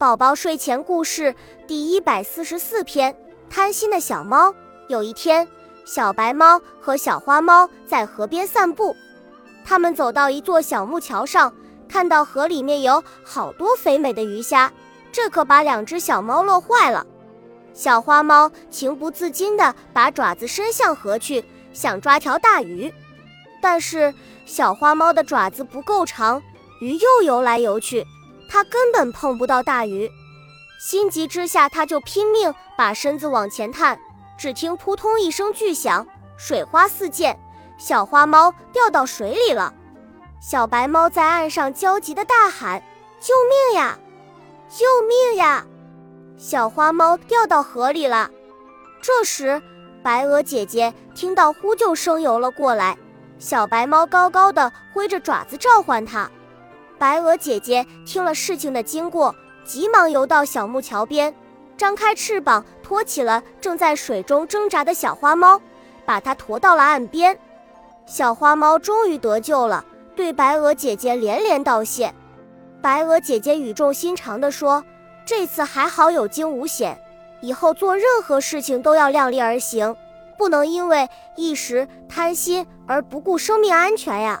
宝宝睡前故事第144篇，贪心的小猫。有一天，小白猫和小花猫在河边散步，他们走到一座小木桥上，看到河里面有好多肥美的鱼虾，这可把两只小猫乐坏了。小花猫情不自禁地把爪子伸向河去，想抓条大鱼，但是小花猫的爪子不够长，鱼又游来游去，他根本碰不到大鱼。心急之下，他就拼命把身子往前探，只听扑通一声巨响，水花四溅，小花猫掉到水里了。小白猫在岸上焦急地大喊，救命呀，救命呀，小花猫掉到河里了。这时白鹅姐姐听到呼救声游了过来，小白猫高高地挥着爪子召唤它。白鹅姐姐听了事情的经过，急忙游到小木桥边，张开翅膀托起了正在水中挣扎的小花猫，把它驮到了岸边。小花猫终于得救了，对白鹅姐姐连连道谢。白鹅姐姐语重心长地说，这次还好有惊无险，以后做任何事情都要量力而行，不能因为一时贪心而不顾生命安全呀。